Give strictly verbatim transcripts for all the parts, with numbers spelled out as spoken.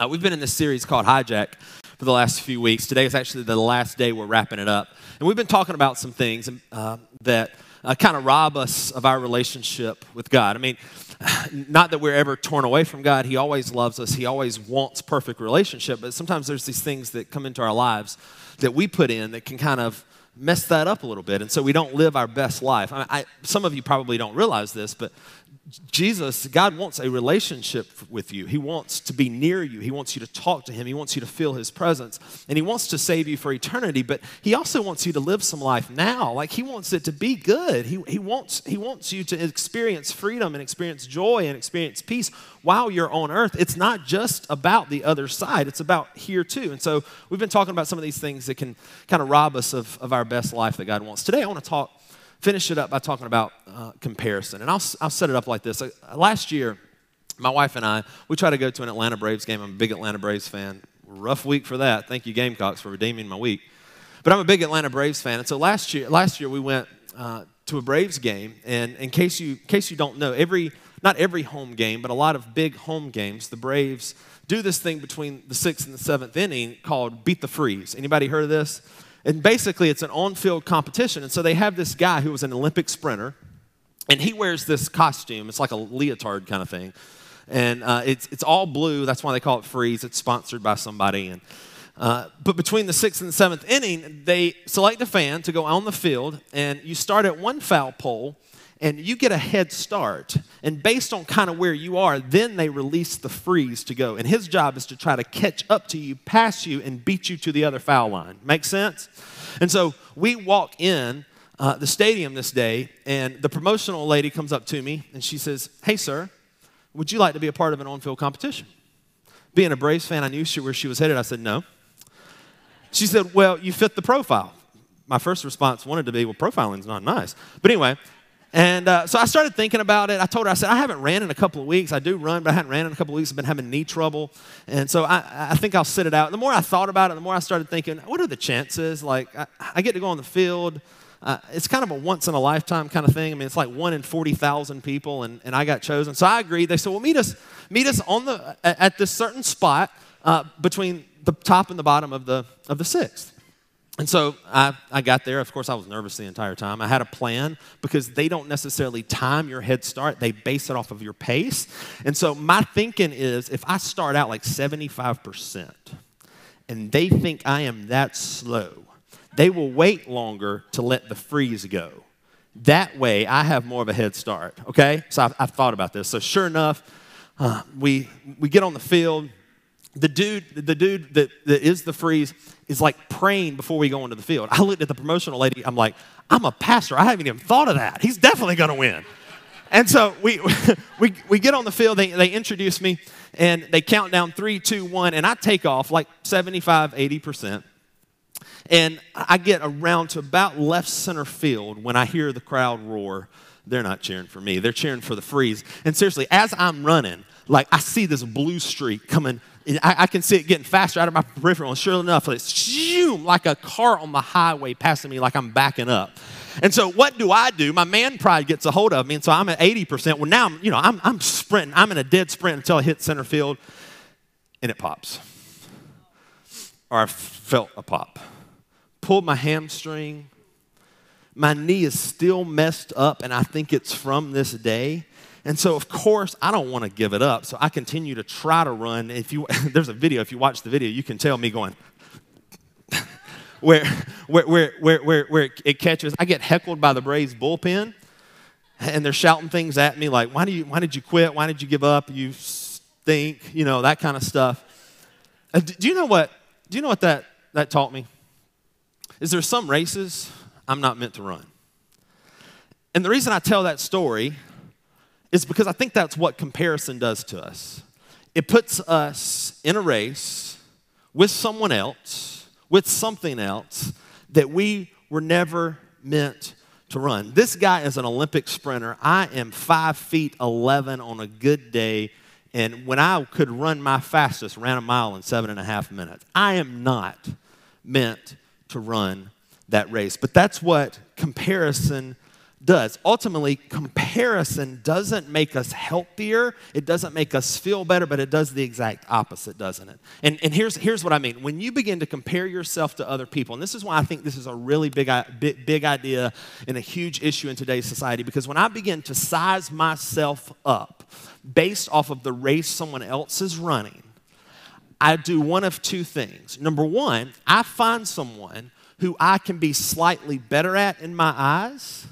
Uh, we've been in this series called Hijack for the last few weeks. Today is actually the last day we're wrapping it up. And we've been talking about some things uh, that uh, kind of rob us of our relationship with God. I mean, not that we're ever torn away from God. He always loves us. He always wants perfect relationship. But sometimes there's these things that come into our lives that we put in that can kind of mess that up a little bit. And so we don't live our best life. I mean, I, some of you probably don't realize this, but Jesus, God wants a relationship with you. He wants to be near you. He wants you to talk to him. He wants you to feel his presence. And he wants to save you for eternity, but he also wants you to live some life now. Like he wants it to be good. He, he, wants, he wants you to experience freedom and experience joy and experience peace while you're on earth. It's not just about the other side. It's about here too. And so we've been talking about some of these things that can kind of rob us of, of our best life that God wants. Today I want to talk finish it up by talking about uh, comparison. And I'll, I'll set it up like this. Uh, last year, my wife and I, we tried to go to an Atlanta Braves game. I'm a big Atlanta Braves fan. Rough week for that. Thank you, Gamecocks, for redeeming my week. But I'm a big Atlanta Braves fan. And so last year, last year we went uh, to a Braves game. And in case you, in case you don't know, every not every home game, but a lot of big home games, the Braves do this thing between the sixth and the seventh inning called beat the freeze. Anybody heard of this? And basically, it's an on-field competition. And so they have this guy who was an Olympic sprinter, and he wears this costume. It's like a leotard kind of thing. And uh, it's, it's all blue. That's why they call it Freeze. It's sponsored by somebody. And, uh, but between the sixth and the seventh inning, they select a fan to go on the field, and you start at one foul pole, and you get a head start. And based on kind of where you are, then they release the freeze to go. And his job is to try to catch up to you, pass you, and beat you to the other foul line. Make sense? And so we walk in uh, the stadium this day, and the promotional lady comes up to me, and she says, "Hey, sir, would you like to be a part of an on-field competition?" Being a Braves fan, I knew she, where she was headed. I said, "No." She said, "Well, you fit the profile." My first response wanted to be, "Well, profiling's not nice." But anyway... And uh, so I started thinking about it. I told her, I said, "I haven't ran in a couple of weeks. I do run, but I hadn't ran in a couple of weeks. I've been having knee trouble. And so I, I think I'll sit it out." The more I thought about it, the more I started thinking, what are the chances? Like, I, I get to go on the field. Uh, it's kind of a once-in-a-lifetime kind of thing. I mean, it's like one in forty thousand people, and, and I got chosen. So I agreed. They said, "Well, meet us, meet us on the, at this certain spot uh, between the top and the bottom of the, of the sixth." And so I, I got there. Of course, I was nervous the entire time. I had a plan because they don't necessarily time your head start. They base it off of your pace. And so my thinking is if I start out like seventy-five percent and they think I am that slow, they will wait longer to let the freeze go. That way, I have more of a head start, okay? So I've, I've thought about this. So sure enough, uh, we, we get on the field. The dude, the dude that, that is the freeze is like praying before we go into the field. I looked at the promotional lady. I'm like, "I'm a pastor. I haven't even thought of that. He's definitely going to win." And so we, we, we get on the field. They, they introduce me, and they count down three, two, one, and I take off like seventy-five, eighty percent. And I get around to about left center field when I hear the crowd roar. They're not cheering for me. They're cheering for the freeze. And seriously, as I'm running, like I see this blue streak coming. I, I can see it getting faster out of my peripheral. And sure enough, it's shoom, like a car on the highway passing me like I'm backing up. And so what do I do? My man pride gets a hold of me. And so I'm at eighty percent. Well, now I'm, you know, I'm, I'm sprinting. I'm in a dead sprint until I hit center field. And it pops. Or I felt a pop. Pulled my hamstring. My knee is still messed up, and I think it's from this day. And so, of course, I don't want to give it up, so I continue to try to run. If you, there's a video. If you watch the video, you can tell me going where, where, where, where, where, where it catches. I get heckled by the Braves bullpen, and they're shouting things at me like, why, do you, why did you quit? Why did you give up? You stink, you know, that kind of stuff. Do you know what, do you know what that, that taught me? Is there some races I'm not meant to run. And the reason I tell that story is because I think that's what comparison does to us. It puts us in a race with someone else, with something else that we were never meant to run. This guy is an Olympic sprinter. I am five feet eleven on a good day. And when I could run my fastest, ran a mile in seven and a half minutes. I am not meant to run that race. But that's what comparison does. Ultimately, comparison doesn't make us healthier. It doesn't make us feel better, but it does the exact opposite, doesn't it? And, and here's, here's what I mean. When you begin to compare yourself to other people, and this is why I think this is a really big, big, big idea and a huge issue in today's society, because when I begin to size myself up based off of the race someone else is running, I do one of two things. Number one, I find someone who I can be slightly better at in my eyes.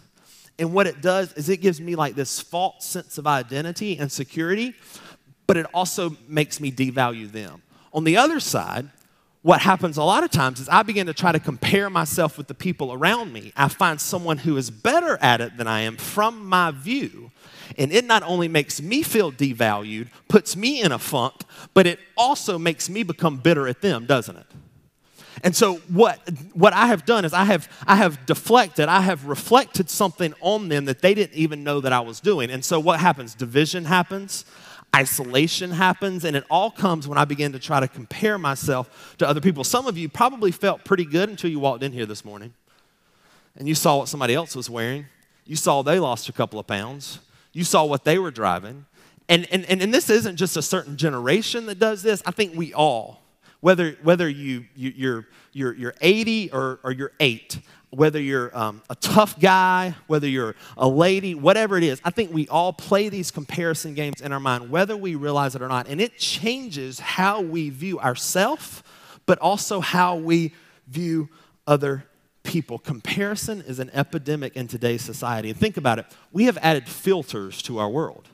And what it does is it gives me like this false sense of identity and security, but it also makes me devalue them. On the other side, what happens a lot of times is I begin to try to compare myself with the people around me. I find someone who is better at it than I am from my view, and it not only makes me feel devalued, puts me in a funk, but it also makes me become bitter at them, doesn't it? And so what, what I have done is I have, I have deflected, I have reflected something on them that they didn't even know that I was doing. And so what happens? Division happens, isolation happens, and it all comes when I begin to try to compare myself to other people. Some of you probably felt pretty good until you walked in here this morning and you saw what somebody else was wearing. You saw they lost a couple of pounds. You saw what they were driving. And, and, and, and this isn't just a certain generation that does this. I think we all. Whether, whether you, you, you're, you're, you're eighty or, or you're eight, whether you're um, a tough guy, whether you're a lady, whatever it is, I think we all play these comparison games in our mind, whether we realize it or not. And it changes how we view ourselves, but also how we view other people. Comparison is an epidemic in today's society. And think about it. We have added filters to our world.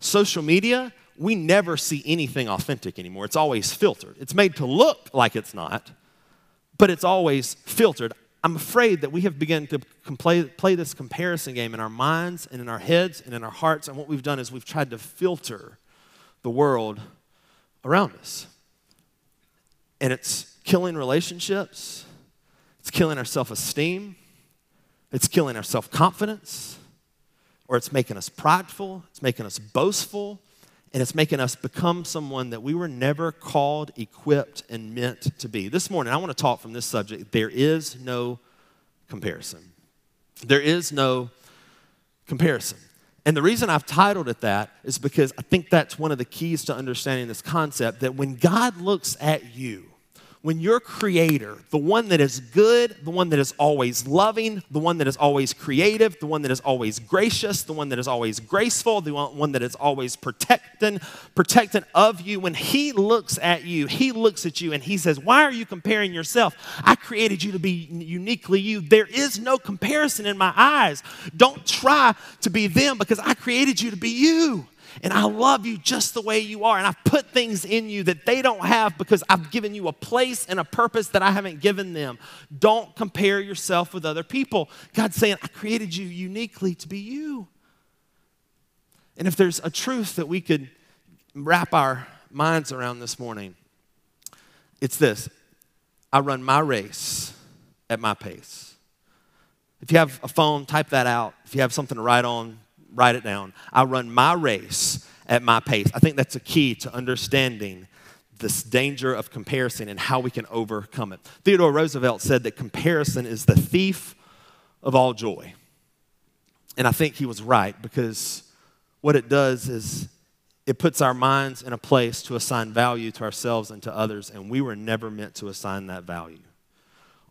Social media, we never see anything authentic anymore. It's always filtered. It's made to look like it's not, but it's always filtered. I'm afraid that we have begun to play, play this comparison game in our minds and in our heads and in our hearts, and what we've done is we've tried to filter the world around us. And it's killing relationships. It's killing our self-esteem. It's killing our self-confidence, or it's making us prideful. It's making us boastful. And it's making us become someone that we were never called, equipped, and meant to be. This morning, I want to talk from this subject. There is no comparison. There is no comparison. And the reason I've titled it that is because I think that's one of the keys to understanding this concept, that when God looks at you, when your creator, the one that is good, the one that is always loving, the one that is always creative, the one that is always gracious, the one that is always graceful, the one that is always protecting, protecting of you, when he looks at you, he looks at you and he says, why are you comparing yourself? I created you to be uniquely you. There is no comparison in my eyes. Don't try to be them because I created you to be you. And I love you just the way you are. And I've put things in you that they don't have because I've given you a place and a purpose that I haven't given them. Don't compare yourself with other people. God's saying, I created you uniquely to be you. And if there's a truth that we could wrap our minds around this morning, it's this. I run my race at my pace. If you have a phone, type that out. If you have something to write on, write it down. I run my race at my pace. I think that's a key to understanding this danger of comparison and how we can overcome it. Theodore Roosevelt said that comparison is the thief of all joy. And I think he was right, because what it does is it puts our minds in a place to assign value to ourselves and to others, and we were never meant to assign that value.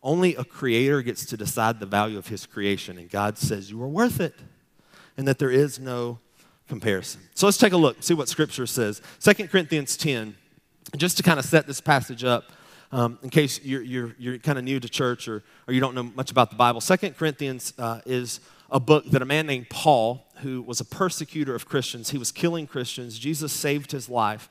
Only a creator gets to decide the value of his creation, and God says you are worth it, and that there is no comparison. So let's take a look, see what Scripture says. Second Corinthians ten, just to kind of set this passage up, um, in case you're, you're, you're kind of new to church or, or you don't know much about the Bible. Second Corinthians uh, is a book that a man named Paul, who was a persecutor of Christians, he was killing Christians. Jesus saved his life.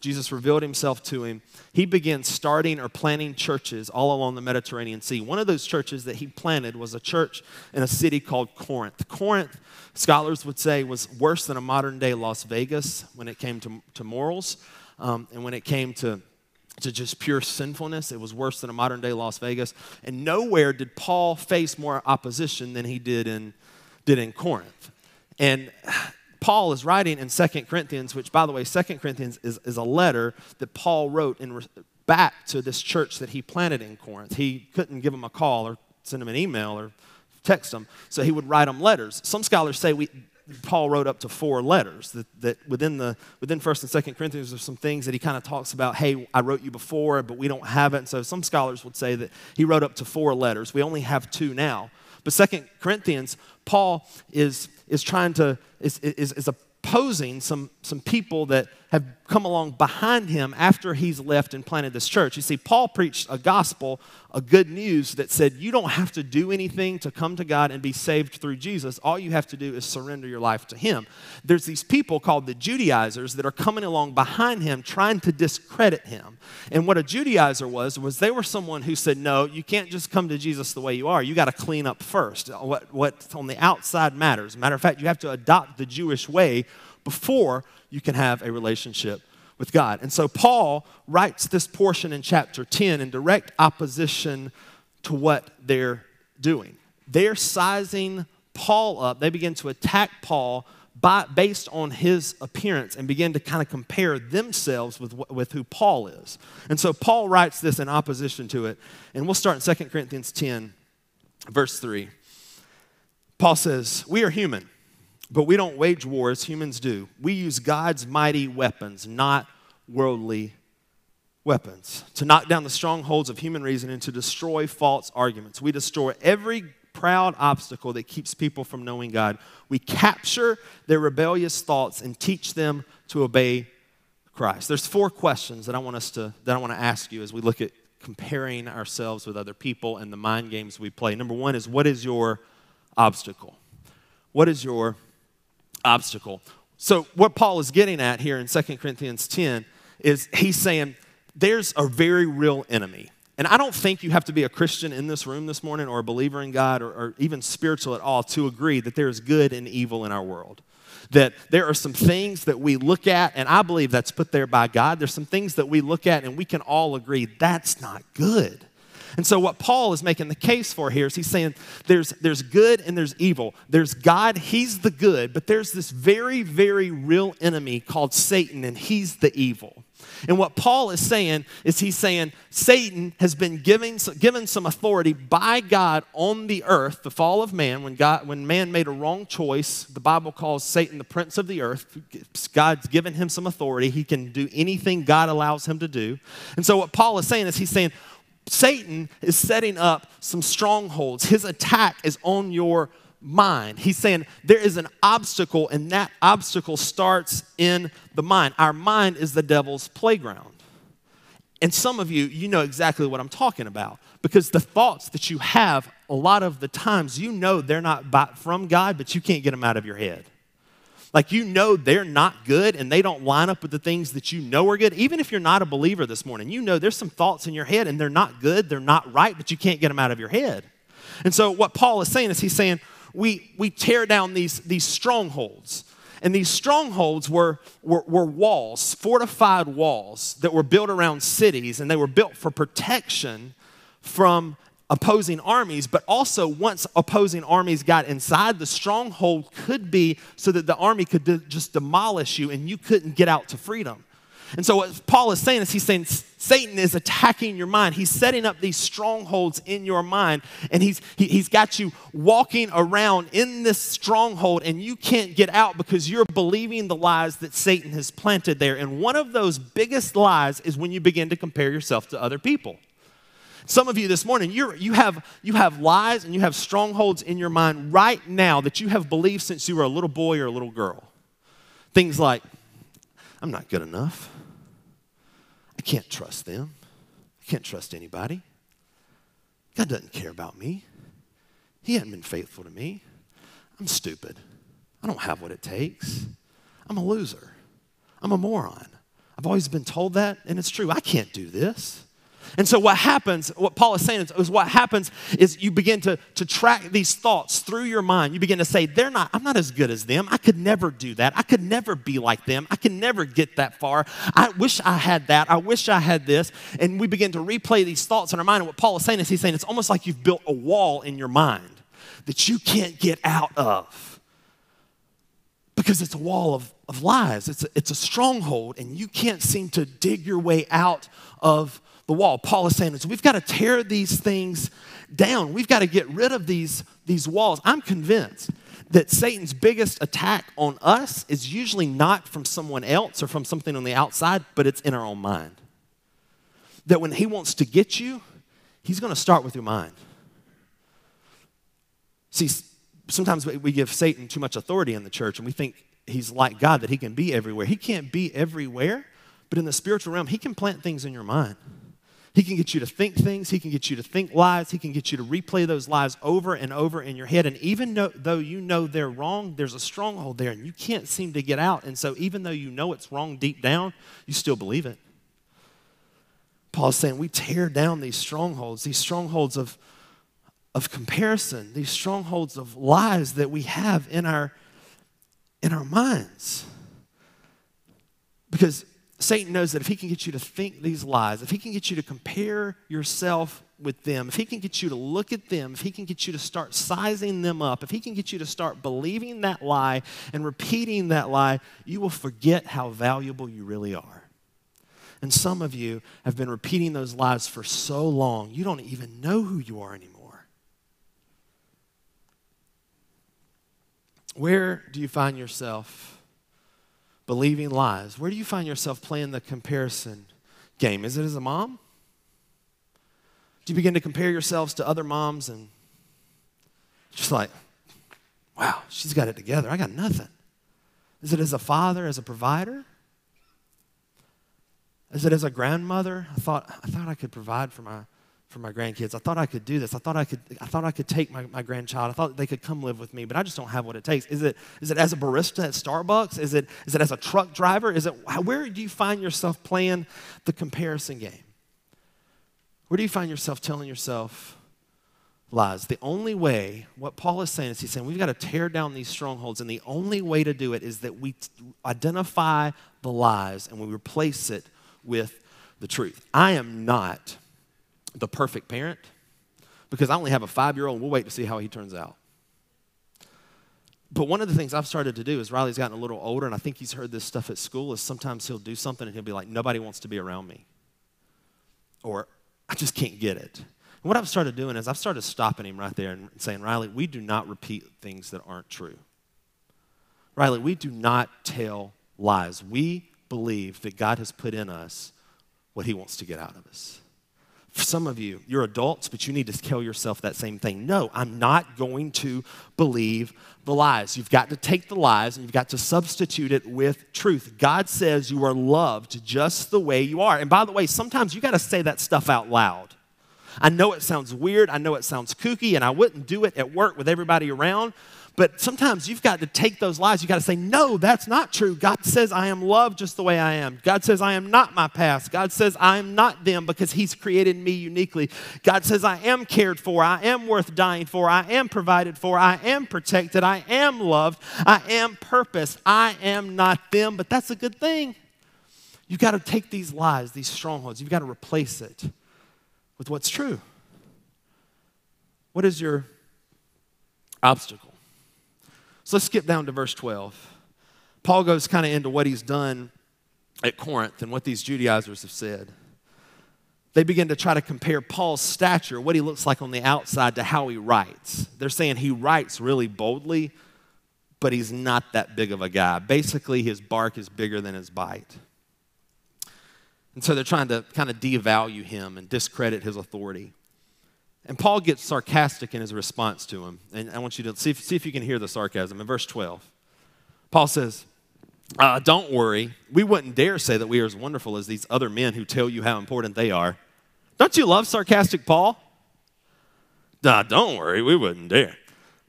Jesus revealed himself to him. He began starting or planting churches all along the Mediterranean Sea. One of those churches that he planted was a church in a city called Corinth. Corinth, scholars would say, was worse than a modern-day Las Vegas when it came to, to morals, um, and when it came to, to just pure sinfulness. It was worse than a modern-day Las Vegas. And nowhere did Paul face more opposition than he did in, did in Corinth. And Paul is writing in Second Corinthians, which, by the way, Second Corinthians is, is a letter that Paul wrote in back to this church that he planted in Corinth. He couldn't give them a call or send them an email or text them. So he would write them letters. Some scholars say we, Paul wrote up to four letters, that, that within the within First and Second Corinthians there's some things that he kind of talks about, hey, I wrote you before, but we don't have it. And so some scholars would say that he wrote up to four letters. We only have two now. But Second Corinthians, Paul is is trying to, is is, is opposing some, some people that have come along behind him after he's left and planted this church. You see, Paul preached a gospel, a good news that said you don't have to do anything to come to God and be saved through Jesus. All you have to do is surrender your life to him. There's these people called the Judaizers that are coming along behind him trying to discredit him. And what a Judaizer was, was they were someone who said, no, you can't just come to Jesus the way you are. You got to clean up first. What, what's on the outside matters. Matter of fact, you have to adopt the Jewish way before you can have a relationship with God. And so Paul writes this portion in chapter ten in direct opposition to what they're doing. They're sizing Paul up. They begin to attack Paul by, based on his appearance and begin to kind of compare themselves with, with who Paul is. And so Paul writes this in opposition to it. And we'll start in Second Corinthians ten, verse three. Paul says, we are human, but we don't wage war as humans do. We use God's mighty weapons, not worldly weapons, to knock down the strongholds of human reason and to destroy false arguments. We destroy every proud obstacle that keeps people from knowing God. We capture their rebellious thoughts and teach them to obey Christ. There's four questions that I want us to, that I want to ask you as we look at comparing ourselves with other people and the mind games we play. Number one is, what is your obstacle? What is your obstacle? So what Paul is getting at here in Second Corinthians ten is he's saying there's a very real enemy. And I don't think you have to be a Christian in this room this morning or a believer in God or, or even spiritual at all to agree that there is good and evil in our world. That there are some things that we look at, and I believe that's put there by God. There's some things that we look at and we can all agree that's not good. And so what Paul is making the case for here is he's saying there's, there's good and there's evil. There's God, he's the good, but there's this very, very real enemy called Satan, and he's the evil. And what Paul is saying is he's saying Satan has been given, given some authority by God on the earth, the fall of man, when, God, when man made a wrong choice. The Bible calls Satan the prince of the earth. God's given him some authority. He can do anything God allows him to do. And so what Paul is saying is he's saying, Satan is setting up some strongholds. His attack is on your mind. He's saying there is an obstacle, and that obstacle starts in the mind. Our mind is the devil's playground. And some of you, you know exactly what I'm talking about, because the thoughts that you have, a lot of the times, you know they're not by, from God, but you can't get them out of your head. Like, you know they're not good and they don't line up with the things that you know are good. Even if you're not a believer this morning, you know there's some thoughts in your head and they're not good, they're not right, but you can't get them out of your head. And so what Paul is saying is he's saying we, we tear down these, these strongholds. And these strongholds were, were, were walls, fortified walls that were built around cities, and they were built for protection from opposing armies, but also once opposing armies got inside, the stronghold could be so that the army could de- just demolish you and you couldn't get out to freedom. And so what Paul is saying is he's saying Satan is attacking your mind. He's setting up these strongholds in your mind, and he's, he, he's got you walking around in this stronghold, and you can't get out because you're believing the lies that Satan has planted there. And one of those biggest lies is when you begin to compare yourself to other people. Some of you this morning, you you have you have lies and you have strongholds in your mind right now that you have believed since you were a little boy or a little girl. Things like, I'm not good enough. I can't trust them. I can't trust anybody. God doesn't care about me. He hasn't been faithful to me. I'm stupid. I don't have what it takes. I'm a loser. I'm a moron. I've always been told that, and it's true. I can't do this. And so what happens, what Paul is saying is, is what happens is you begin to, to track these thoughts through your mind. You begin to say, "They're not. I'm not as good as them. I could never do that. I could never be like them. I could never get that far. I wish I had that. I wish I had this." And we begin to replay these thoughts in our mind. And what Paul is saying is he's saying it's almost like you've built a wall in your mind that you can't get out of, because it's a wall of, of lies. It's a, it's a stronghold, and you can't seem to dig your way out of the wall. Paul is saying, we've got to tear these things down. We've got to get rid of these, these walls. I'm convinced that Satan's biggest attack on us is usually not from someone else or from something on the outside, but it's in our own mind. That when he wants to get you, he's going to start with your mind. See, sometimes we give Satan too much authority in the church, and we think he's like God, that he can be everywhere. He can't be everywhere, but in the spiritual realm, he can plant things in your mind. He can get you to think things. He can get you to think lies. He can get you to replay those lies over and over in your head. And even though you know they're wrong, there's a stronghold there, and you can't seem to get out. And so even though you know it's wrong deep down, you still believe it. Paul's saying we tear down these strongholds, these strongholds of, of comparison, these strongholds of lies that we have in our, in our minds. Because Satan knows that if he can get you to think these lies, if he can get you to compare yourself with them, if he can get you to look at them, if he can get you to start sizing them up, if he can get you to start believing that lie and repeating that lie, you will forget how valuable you really are. And some of you have been repeating those lies for so long, you don't even know who you are anymore. Where do you find yourself believing lies? Where do you find yourself playing the comparison game? Is it as a mom? Do you begin to compare yourselves to other moms and just like, wow, she's got it together. I got nothing. Is it as a father, as a provider? Is it as a grandmother? I thought I thought I could provide for my for my grandkids. I thought I could do this. I thought I could I thought I could take my, my grandchild. I thought they could come live with me, but I just don't have what it takes. Is it is it as a barista at Starbucks? Is it is it as a truck driver? Is it where do you find yourself playing the comparison game? Where do you find yourself telling yourself lies? The only way, what Paul is saying is he's saying we've got to tear down these strongholds, and the only way to do it is that we t- identify the lies and we replace it with the truth. I am not the perfect parent, because I only have a five-year-old. We'll wait to see how he turns out. But one of the things I've started to do is Riley's gotten a little older, and I think he's heard this stuff at school, is sometimes he'll do something and he'll be like, nobody wants to be around me, or I just can't get it. And what I've started doing is I've started stopping him right there and saying, Riley, we do not repeat things that aren't true. Riley, we do not tell lies. We believe that God has put in us what he wants to get out of us. For some of you, you're adults, but you need to tell yourself that same thing. No, I'm not going to believe the lies. You've got to take the lies and you've got to substitute it with truth. God says you are loved just the way you are. And by the way, sometimes you got to say that stuff out loud. I know it sounds weird. I know it sounds kooky, and I wouldn't do it at work with everybody around. But sometimes you've got to take those lies. You've got to say, no, that's not true. God says I am loved just the way I am. God says I am not my past. God says I am not them because he's created me uniquely. God says I am cared for. I am worth dying for. I am provided for. I am protected. I am loved. I am purposed. I am not them, but that's a good thing. You've got to take these lies, these strongholds. You've got to replace it with what's true. What is your obstacle? So let's skip down to verse twelve. Paul goes kind of into what he's done at Corinth and what these Judaizers have said. They begin to try to compare Paul's stature, what he looks like on the outside, to how he writes. They're saying he writes really boldly, but he's not that big of a guy. Basically, his bark is bigger than his bite. And so they're trying to kind of devalue him and discredit his authority. And Paul gets sarcastic in his response to him. And I want you to see if, see if you can hear the sarcasm. In verse twelve, Paul says, uh, don't worry. We wouldn't dare say that we are as wonderful as these other men who tell you how important they are. Don't you love sarcastic Paul? Nah, don't worry. We wouldn't dare.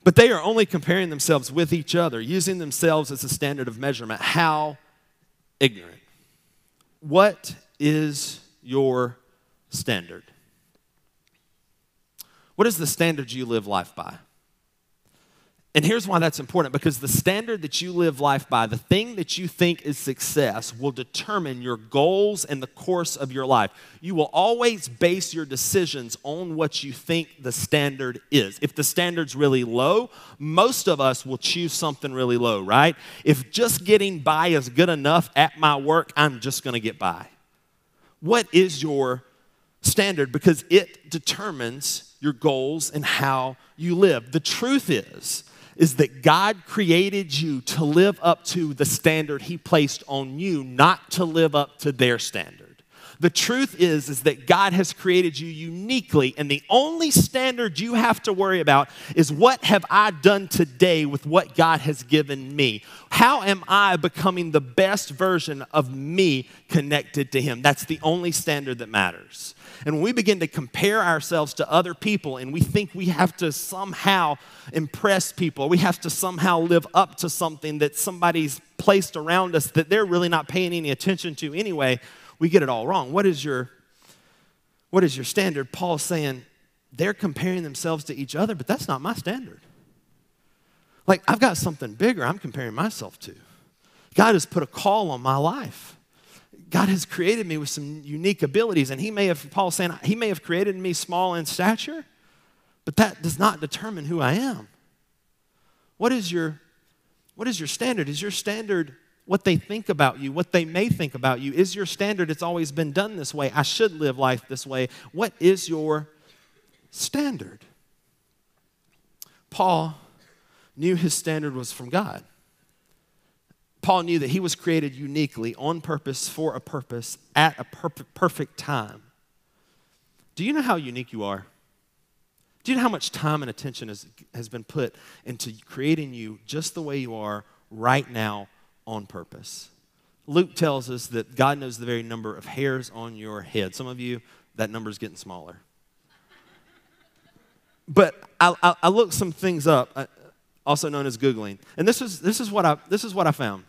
But they are only comparing themselves with each other, using themselves as a standard of measurement. How ignorant. What is your standard? What is the standard you live life by? And here's why that's important, because the standard that you live life by, the thing that you think is success, will determine your goals and the course of your life. You will always base your decisions on what you think the standard is. If the standard's really low, most of us will choose something really low, right? If just getting by is good enough at my work, I'm just going to get by. What is your standard because it determines your goals and how you live. The truth is, is that God created you to live up to the standard he placed on you, not to live up to their standard. The truth is, is that God has created you uniquely, and the only standard you have to worry about is, what have I done today with what God has given me? How am I becoming the best version of me connected to him? That's the only standard that matters. And when we begin to compare ourselves to other people and we think we have to somehow impress people, we have to somehow live up to something that somebody's placed around us that they're really not paying any attention to anyway, we get it all wrong. What is your, what is your standard? Paul's saying they're comparing themselves to each other, but that's not my standard. Like, I've got something bigger I'm comparing myself to. God has put a call on my life. God has created me with some unique abilities, and he may have, Paul's saying, he may have created me small in stature, but that does not determine who I am. What is your, what is your standard? Is your standard what they think about you, what they may think about you? Is your standard, it's always been done this way, I should live life this way? What is your standard? Paul knew his standard was from God. Paul knew that he was created uniquely, on purpose, for a purpose, at a perp- perfect time. Do you know how unique you are? Do you know how much time and attention has, has been put into creating you just the way you are right now, on purpose? Luke tells us that God knows the very number of hairs on your head. Some of you, that number's getting smaller. But I, I, I looked some things up, also known as Googling, and this is this is what I this is what I found.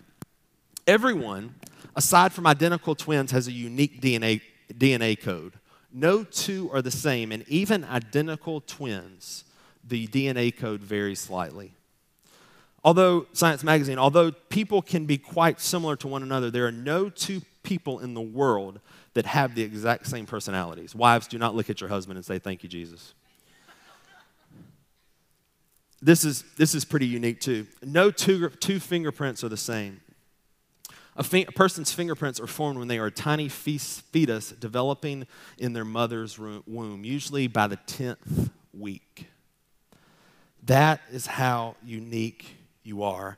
Everyone, aside from identical twins, has a unique D N A D N A code. No two are the same, and even identical twins, the D N A code varies slightly. Although, Science Magazine, although people can be quite similar to one another, there are no two people in the world that have the exact same personalities. Wives, do not look at your husband and say, "Thank you, Jesus." This is, this is pretty unique, too. No two, two fingerprints are the same. A, fi- a person's fingerprints are formed when they are a tiny fe- fetus developing in their mother's room, womb, usually by the tenth week. That is how unique you are,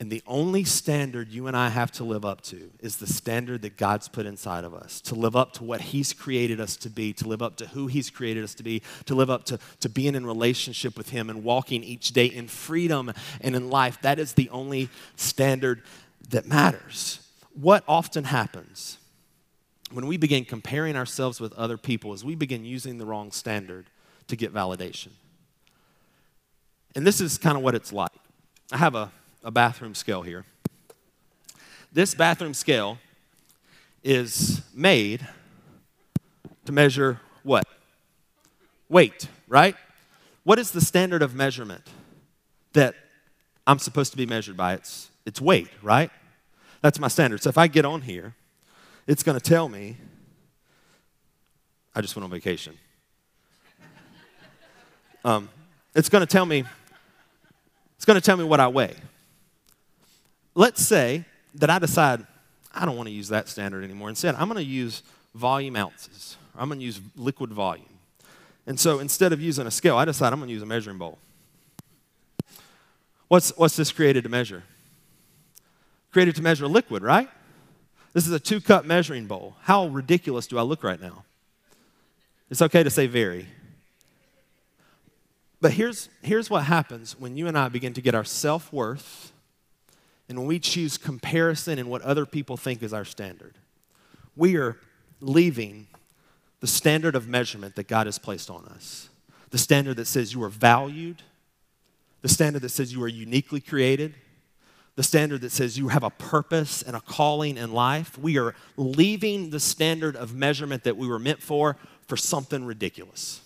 and the only standard you and I have to live up to is the standard that God's put inside of us, to live up to what he's created us to be, to live up to who he's created us to be, to live up to, to being in relationship with him and walking each day in freedom and in life. That is the only standard that matters. What often happens when we begin comparing ourselves with other people is we begin using the wrong standard to get validation. And this is kind of what it's like. I have a, a bathroom scale here. This bathroom scale is made to measure what? Weight, right? What is the standard of measurement that I'm supposed to be measured by? It's, it's weight, right? That's my standard. So if I get on here, it's going to tell me, I just went on vacation. Um, it's going to tell me, It's going to tell me what I weigh. Let's say that I decide I don't want to use that standard anymore. Instead, I'm going to use volume ounces. I'm going to use liquid volume. And so instead of using a scale, I decide I'm going to use a measuring bowl. What's, what's this created to measure? Created to measure liquid, right? This is a two-cup measuring bowl. How ridiculous do I look right now? It's okay to say very. But here's, here's what happens when you and I begin to get our self-worth and when we choose comparison and what other people think is our standard. We are leaving the standard of measurement that God has placed on us, the standard that says you are valued, the standard that says you are uniquely created, the standard that says you have a purpose and a calling in life. We are leaving the standard of measurement that we were meant for for something ridiculous.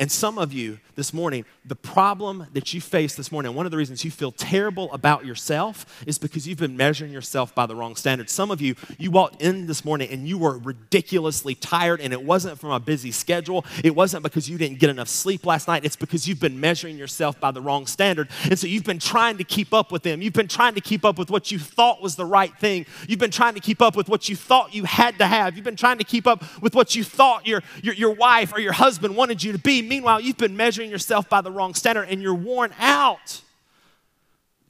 And some of you this morning, the problem that you face this morning, one of the reasons you feel terrible about yourself is because you've been measuring yourself by the wrong standard. Some of you, you walked in this morning and you were ridiculously tired, and it wasn't from a busy schedule. It wasn't because you didn't get enough sleep last night. It's because you've been measuring yourself by the wrong standard. And so you've been trying to keep up with them. You've been trying to keep up with what you thought was the right thing. You've been trying to keep up with what you thought you had to have. You've been trying to keep up with what you thought your, your, your wife or your husband wanted you to be. Meanwhile, you've been measuring yourself by the wrong standard, and you're worn out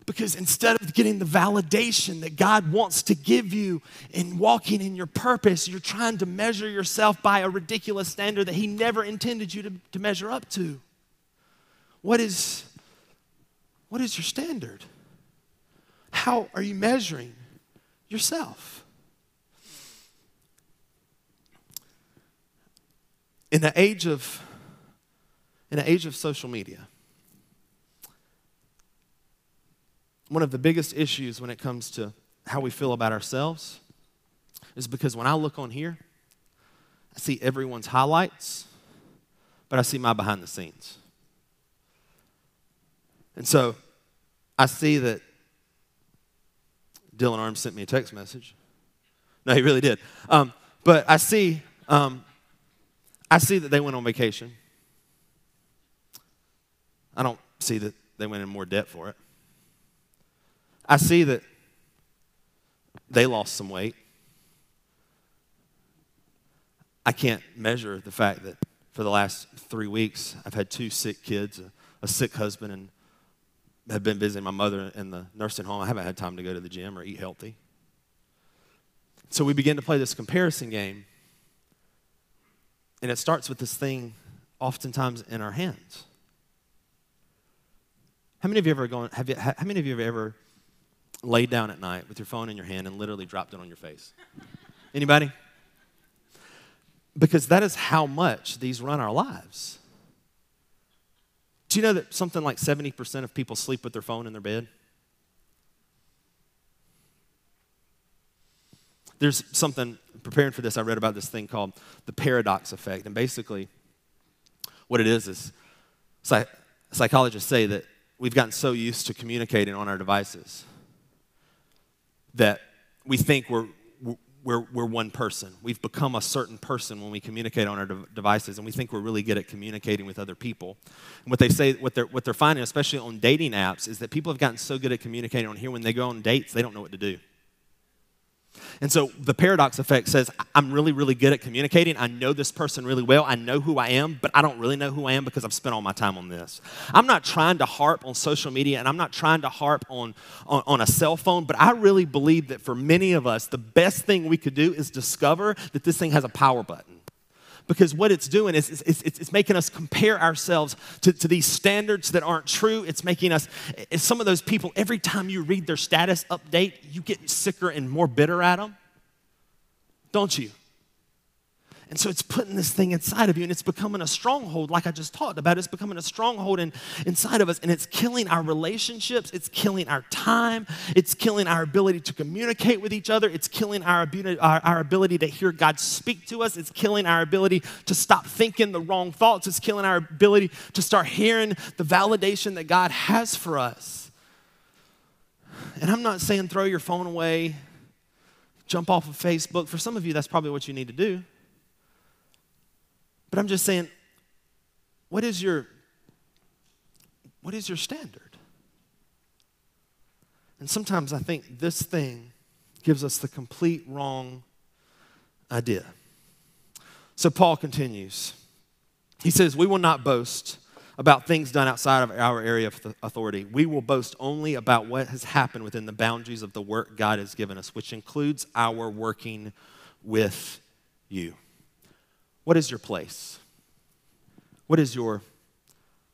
because instead of getting the validation that God wants to give you in walking in your purpose, you're trying to measure yourself by a ridiculous standard that he never intended you to, to measure up to. What is, what is your standard? How are you measuring yourself? In the age of in the age of social media, one of the biggest issues when it comes to how we feel about ourselves is because when I look on here, I see everyone's highlights, but I see my behind the scenes. And so I see that Dylan Arms sent me a text message. No, he really did. Um, but I see, um, I see that they went on vacation. I don't see that they went in more debt for it. I see that they lost some weight. I can't measure the fact that for the last three weeks, I've had two sick kids, a, a sick husband, and have been visiting my mother in the nursing home. I haven't had time to go to the gym or eat healthy. So we begin to play this comparison game, and it starts with this thing oftentimes in our hands. How many of you ever gone, have you, how many of you have ever laid down at night with your phone in your hand and literally dropped it on your face? Anybody? Because that is how much these run our lives. Do you know that something like seventy percent of people sleep with their phone in their bed? There's something, preparing for this, I read about this thing called the paradox effect. And basically, what it is is psych- psychologists say that we've gotten so used to communicating on our devices that we think we're we're we're one person. We've become a certain person when we communicate on our de- devices, and we think we're really good at communicating with other people. And what they say, what they're what they're finding, especially on dating apps, is that people have gotten so good at communicating on here, when they go on dates, they don't know what to do. And so the paradox effect says, I'm really, really good at communicating. I know this person really well. I know who I am, but I don't really know who I am because I've spent all my time on this. I'm not trying to harp on social media, and I'm not trying to harp on, on, on a cell phone, but I really believe that for many of us, the best thing we could do is discover that this thing has a power button. Because what it's doing is, is, is it's making us compare ourselves to, to these standards that aren't true. It's making us, it's some of those people, every time you read their status update, you get sicker and more bitter at them, don't you? And so it's putting this thing inside of you, and it's becoming a stronghold, like I just talked about. It's becoming a stronghold in, inside of us, and it's killing our relationships. It's killing our time. It's killing our ability to communicate with each other. It's killing our, our, our ability to hear God speak to us. It's killing our ability to stop thinking the wrong thoughts. It's killing our ability to start hearing the validation that God has for us. And I'm not saying throw your phone away, jump off of Facebook. For some of you, that's probably what you need to do. But I'm just saying, what is your, what is your standard? And sometimes I think this thing gives us the complete wrong idea. So Paul continues. He says, we will not boast about things done outside of our area of authority. We will boast only about what has happened within the boundaries of the work God has given us, which includes our working with you. What is your place? What is your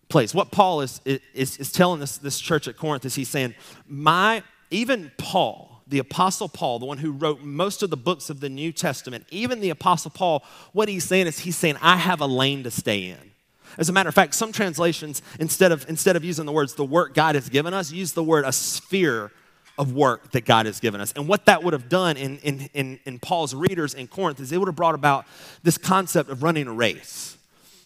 place? What Paul is, is, is telling this, this church at Corinth is he's saying, my, even Paul, the Apostle Paul, the one who wrote most of the books of the New Testament, even the Apostle Paul, what he's saying is he's saying, I have a lane to stay in. As a matter of fact, some translations, instead of, instead of using the words, the work God has given us, use the word a sphere of work that God has given us. And what that would have done in, in, in, in Paul's readers in Corinth is it would have brought about this concept of running a race.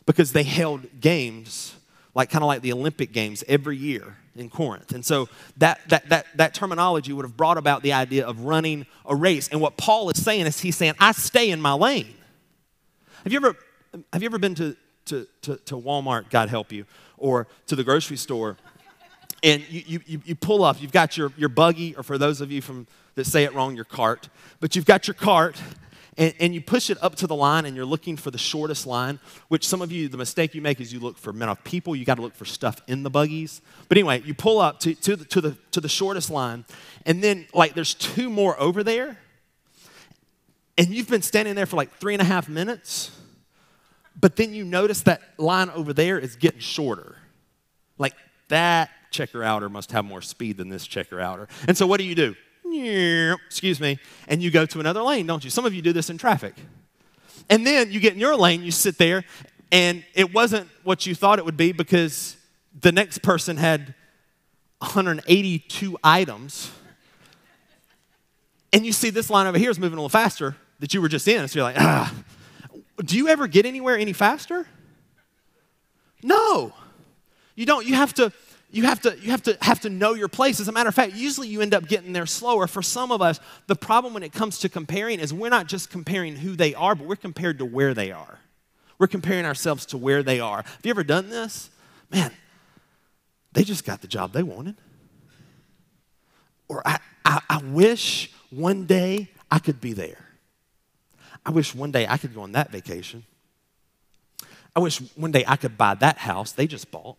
because they held games, like kind of like the Olympic Games every year in Corinth. And so that, that, that, that terminology would have brought about the idea of running a race. And what Paul is saying is he's saying, I stay in my lane. Have you ever, have you ever been to, to, to, to Walmart, God help you, or to the grocery store, and you, you, you pull up, you've got your, your buggy, or for those of you from that say it wrong, your cart, but you've got your cart, and, and you push it up to the line, and you're looking for the shortest line, which some of you, the mistake you make is you look for amount of people, you got to look for stuff in the buggies. But anyway, you pull up to, to, the, to, the, to the shortest line, and then like there's two more over there, and you've been standing there for like three and a half minutes, but then you notice that line over there is getting shorter. Like that checker-outer must have more speed than this checker-outer. And so what do you do? Excuse me. And you go to another lane, don't you? Some of you do this in traffic. And then you get in your lane, you sit there, and it wasn't what you thought it would be because the next person had one hundred eighty-two items. And you see this line over here is moving a little faster that you were just in. So you're like, ah. Do you ever get anywhere any faster? No. You don't. You have to... You have to, you have to have to know your place. As a matter of fact, usually you end up getting there slower. For some of us, the problem when it comes to comparing is we're not just comparing who they are, but we're compared to where they are. We're comparing ourselves to where they are. Have you ever done this? Man, they just got the job they wanted. Or I, I, I wish one day I could be there. I wish one day I could go on that vacation. I wish one day I could buy that house they just bought.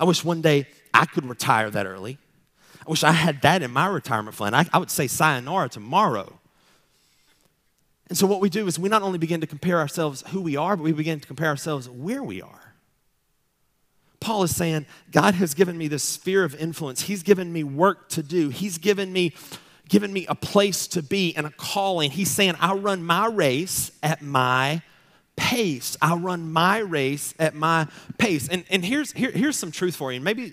I wish one day I could retire that early. I wish I had that in my retirement plan. I, I would say sayonara tomorrow. And so what we do is we not only begin to compare ourselves who we are, but we begin to compare ourselves where we are. Paul is saying, God has given me this sphere of influence. He's given me work to do. He's given me, given me a place to be and a calling. He's saying, I run my race at my pace. I run my race at my pace. And, and here's, here, here's some truth for you. And maybe,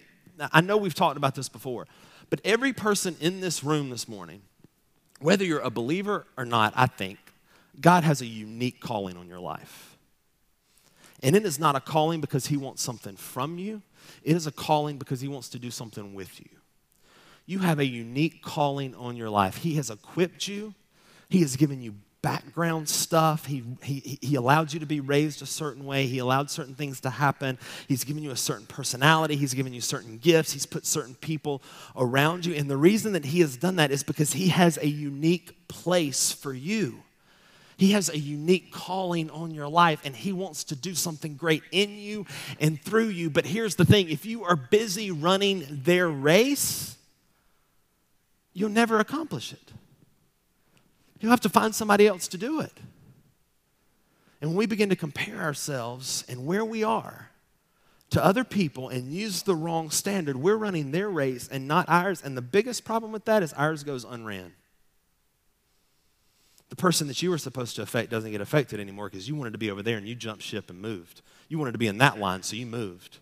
I know we've talked about this before, but every person in this room this morning, whether you're a believer or not, I think, God has a unique calling on your life. And it is not a calling because he wants something from you. It is a calling because he wants to do something with you. You have a unique calling on your life. He has equipped you. He has given you background stuff. He, he, he allowed you to be raised a certain way. He allowed certain things to happen. He's given you a certain personality. He's given you certain gifts. He's put certain people around you. And the reason that he has done that is because he has a unique place for you. He has a unique calling on your life, and he wants to do something great in you and through you. But here's the thing. If you are busy running their race, you'll never accomplish it. You'll have to find somebody else to do it. And when we begin to compare ourselves and where we are to other people and use the wrong standard, we're running their race and not ours. And the biggest problem with that is ours goes unran. The person that you were supposed to affect doesn't get affected anymore because you wanted to be over there and you jumped ship and moved. You wanted to be in that line, so you moved.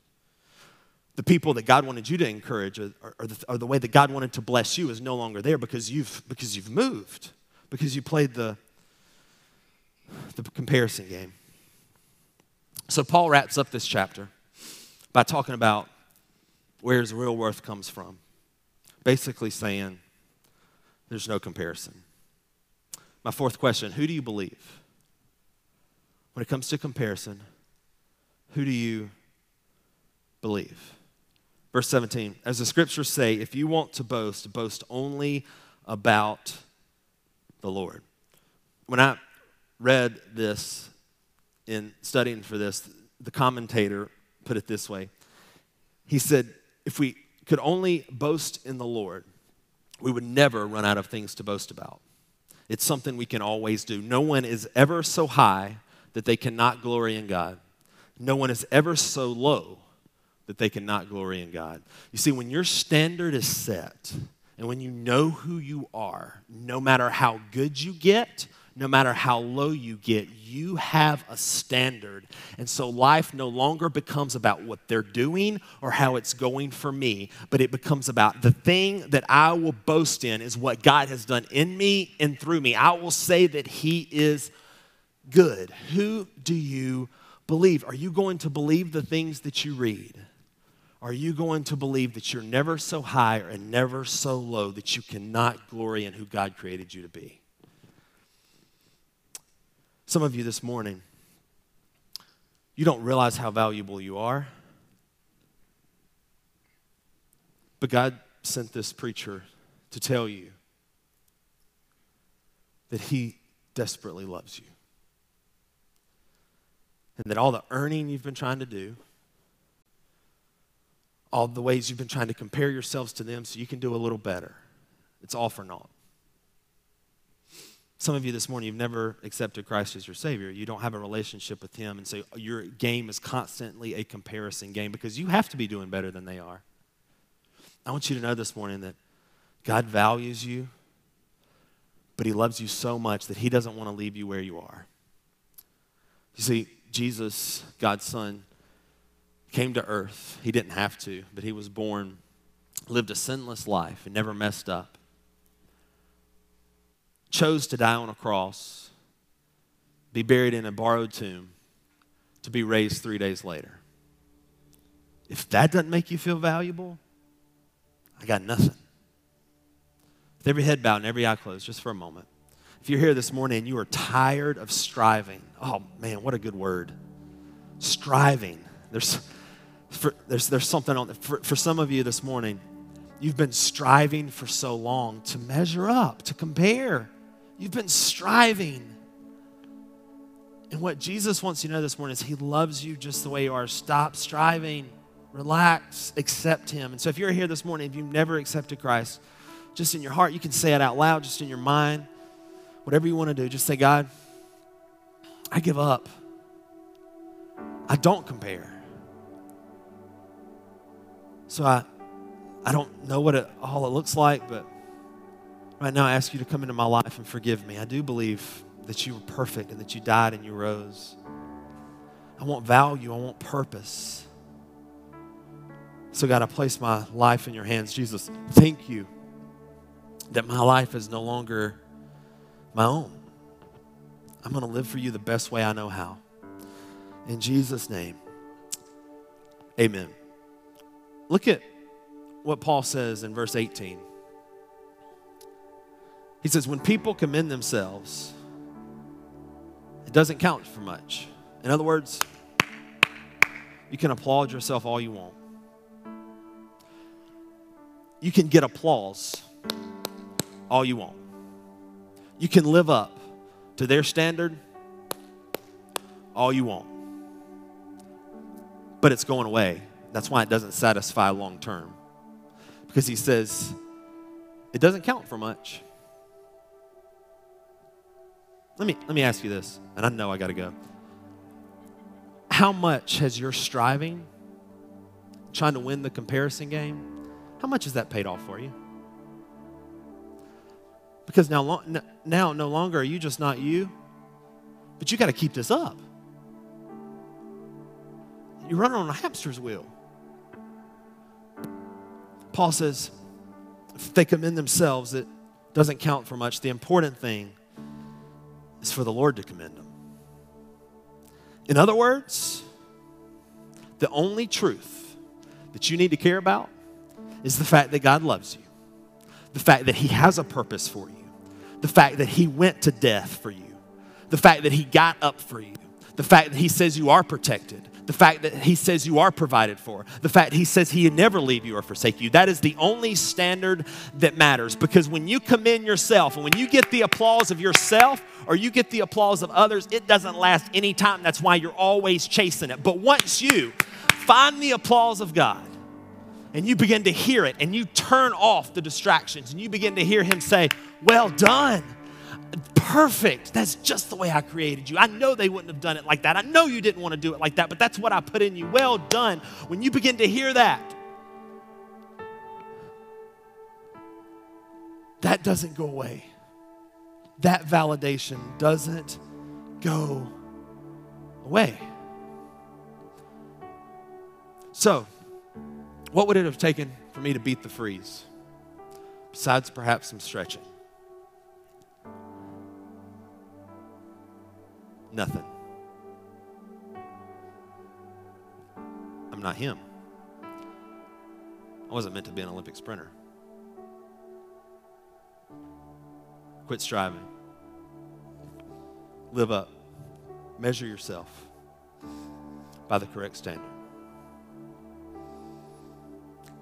The people that God wanted you to encourage or, or, the, or the way that God wanted to bless you is no longer there because you've, because you've moved. Because you played the, the comparison game. So Paul wraps up this chapter by talking about where his real worth comes from. Basically saying, there's no comparison. My fourth question, who do you believe? When it comes to comparison, who do you believe? Verse seventeen, as the scriptures say, if you want to boast, boast only about the Lord. When I read this in studying for this, the commentator put it this way. He said, if we could only boast in the Lord, we would never run out of things to boast about. It's something we can always do. No one is ever so high that they cannot glory in God. No one is ever so low that they cannot glory in God. You see, when your standard is set, and when you know who you are, no matter how good you get, no matter how low you get, you have a standard. And so life no longer becomes about what they're doing or how it's going for me, but it becomes about the thing that I will boast in is what God has done in me and through me. I will say that he is good. Who do you Believe. Are you going to believe the things that you read? Are you going to believe that you're never so high and never so low that you cannot glory in who God created you to be? Some of you this morning, you don't realize how valuable you are. But God sent this preacher to tell you that he desperately loves you. And that all the earning you've been trying to do, all the ways you've been trying to compare yourselves to them so you can do a little better, it's all for naught. Some of you this morning, you've never accepted Christ as your Savior. You don't have a relationship with him, and so your game is constantly a comparison game because you have to be doing better than they are. I want you to know this morning that God values you, but he loves you so much that he doesn't want to leave you where you are. You see, Jesus, God's son, came to earth. He didn't have to, but he was born, lived a sinless life, and never messed up. Chose to die on a cross, be buried in a borrowed tomb, to be raised three days later. If that doesn't make you feel valuable, I got nothing. With every head bowed and every eye closed, just for a moment. If you're here this morning and you are tired of striving, oh man, what a good word. Striving. There's, for, there's, there's something on, for, for some of you this morning, you've been striving for so long to measure up, to compare. You've been striving. And what Jesus wants you to know this morning is he loves you just the way you are. Stop striving. Relax. Accept him. And so if you're here this morning, if you've never accepted Christ, just in your heart, you can say it out loud, just in your mind. Whatever you want to do, just say, God, I give up. I don't compare. So I I don't know what it, all it looks like, but right now I ask you to come into my life and forgive me. I do believe that you were perfect and that you died and you rose. I want value. I want purpose. So God, I place my life in your hands. Jesus, thank you that my life is no longer my own. I'm going to live for you the best way I know how. In Jesus' name, amen. Look at what Paul says in verse eighteen. He says, when people commend themselves, it doesn't count for much. In other words, you can applaud yourself all you want. You can get applause all you want. You can live up to their standard all you want. But it's going away. That's why it doesn't satisfy long term. Because he says, it doesn't count for much. Let me, let me ask you this, and I know I got to go. How much has your striving, trying to win the comparison game, how much has that paid off for you? Because now, now no longer are you just not you, but you got to keep this up. You're running on a hamster's wheel. Paul says, if they commend themselves, it doesn't count for much. The important thing is for the Lord to commend them. In other words, the only truth that you need to care about is the fact that God loves you. The fact that he has a purpose for you. The fact that he went to death for you. The fact that he got up for you. The fact that he says you are protected. The fact that he says you are provided for. The fact he says he will never leave you or forsake you. That is the only standard that matters. Because when you commend yourself and when you get the applause of yourself or you get the applause of others, it doesn't last any time. That's why you're always chasing it. But once you find the applause of God, and you begin to hear it, and you turn off the distractions, and you begin to hear him say, well done, perfect. That's just the way I created you. I know they wouldn't have done it like that. I know you didn't want to do it like that, but that's what I put in you. Well done. When you begin to hear that, that doesn't go away. That validation doesn't go away. So, what would it have taken for me to beat the freeze, besides perhaps some stretching? Nothing. not him. I wasn't meant to be an Olympic sprinter. Quit striving. Live up. Measure yourself by the correct standard.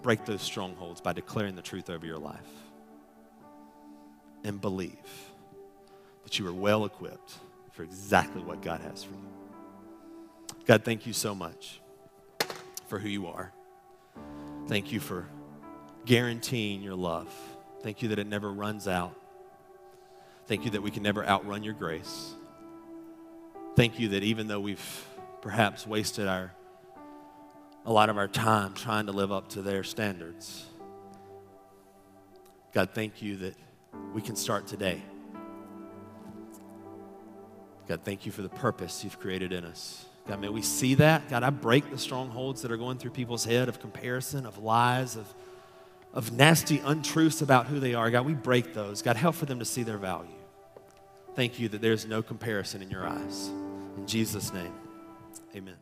Break those strongholds by declaring the truth over your life. And believe that you are well equipped for exactly what God has for you. God, thank you so much for who you are. Thank you for guaranteeing your love. Thank you that it never runs out. Thank you that we can never outrun your grace. Thank you that even though we've perhaps wasted our a lot of our time trying to live up to their standards, God, thank you that we can start today. God, thank you for the purpose you've created in us. God, may we see that. God, I break the strongholds that are going through people's head of comparison, of lies, of, of nasty untruths about who they are. God, we break those. God, help for them to see their value. Thank you that there's no comparison in your eyes. In Jesus' name, amen.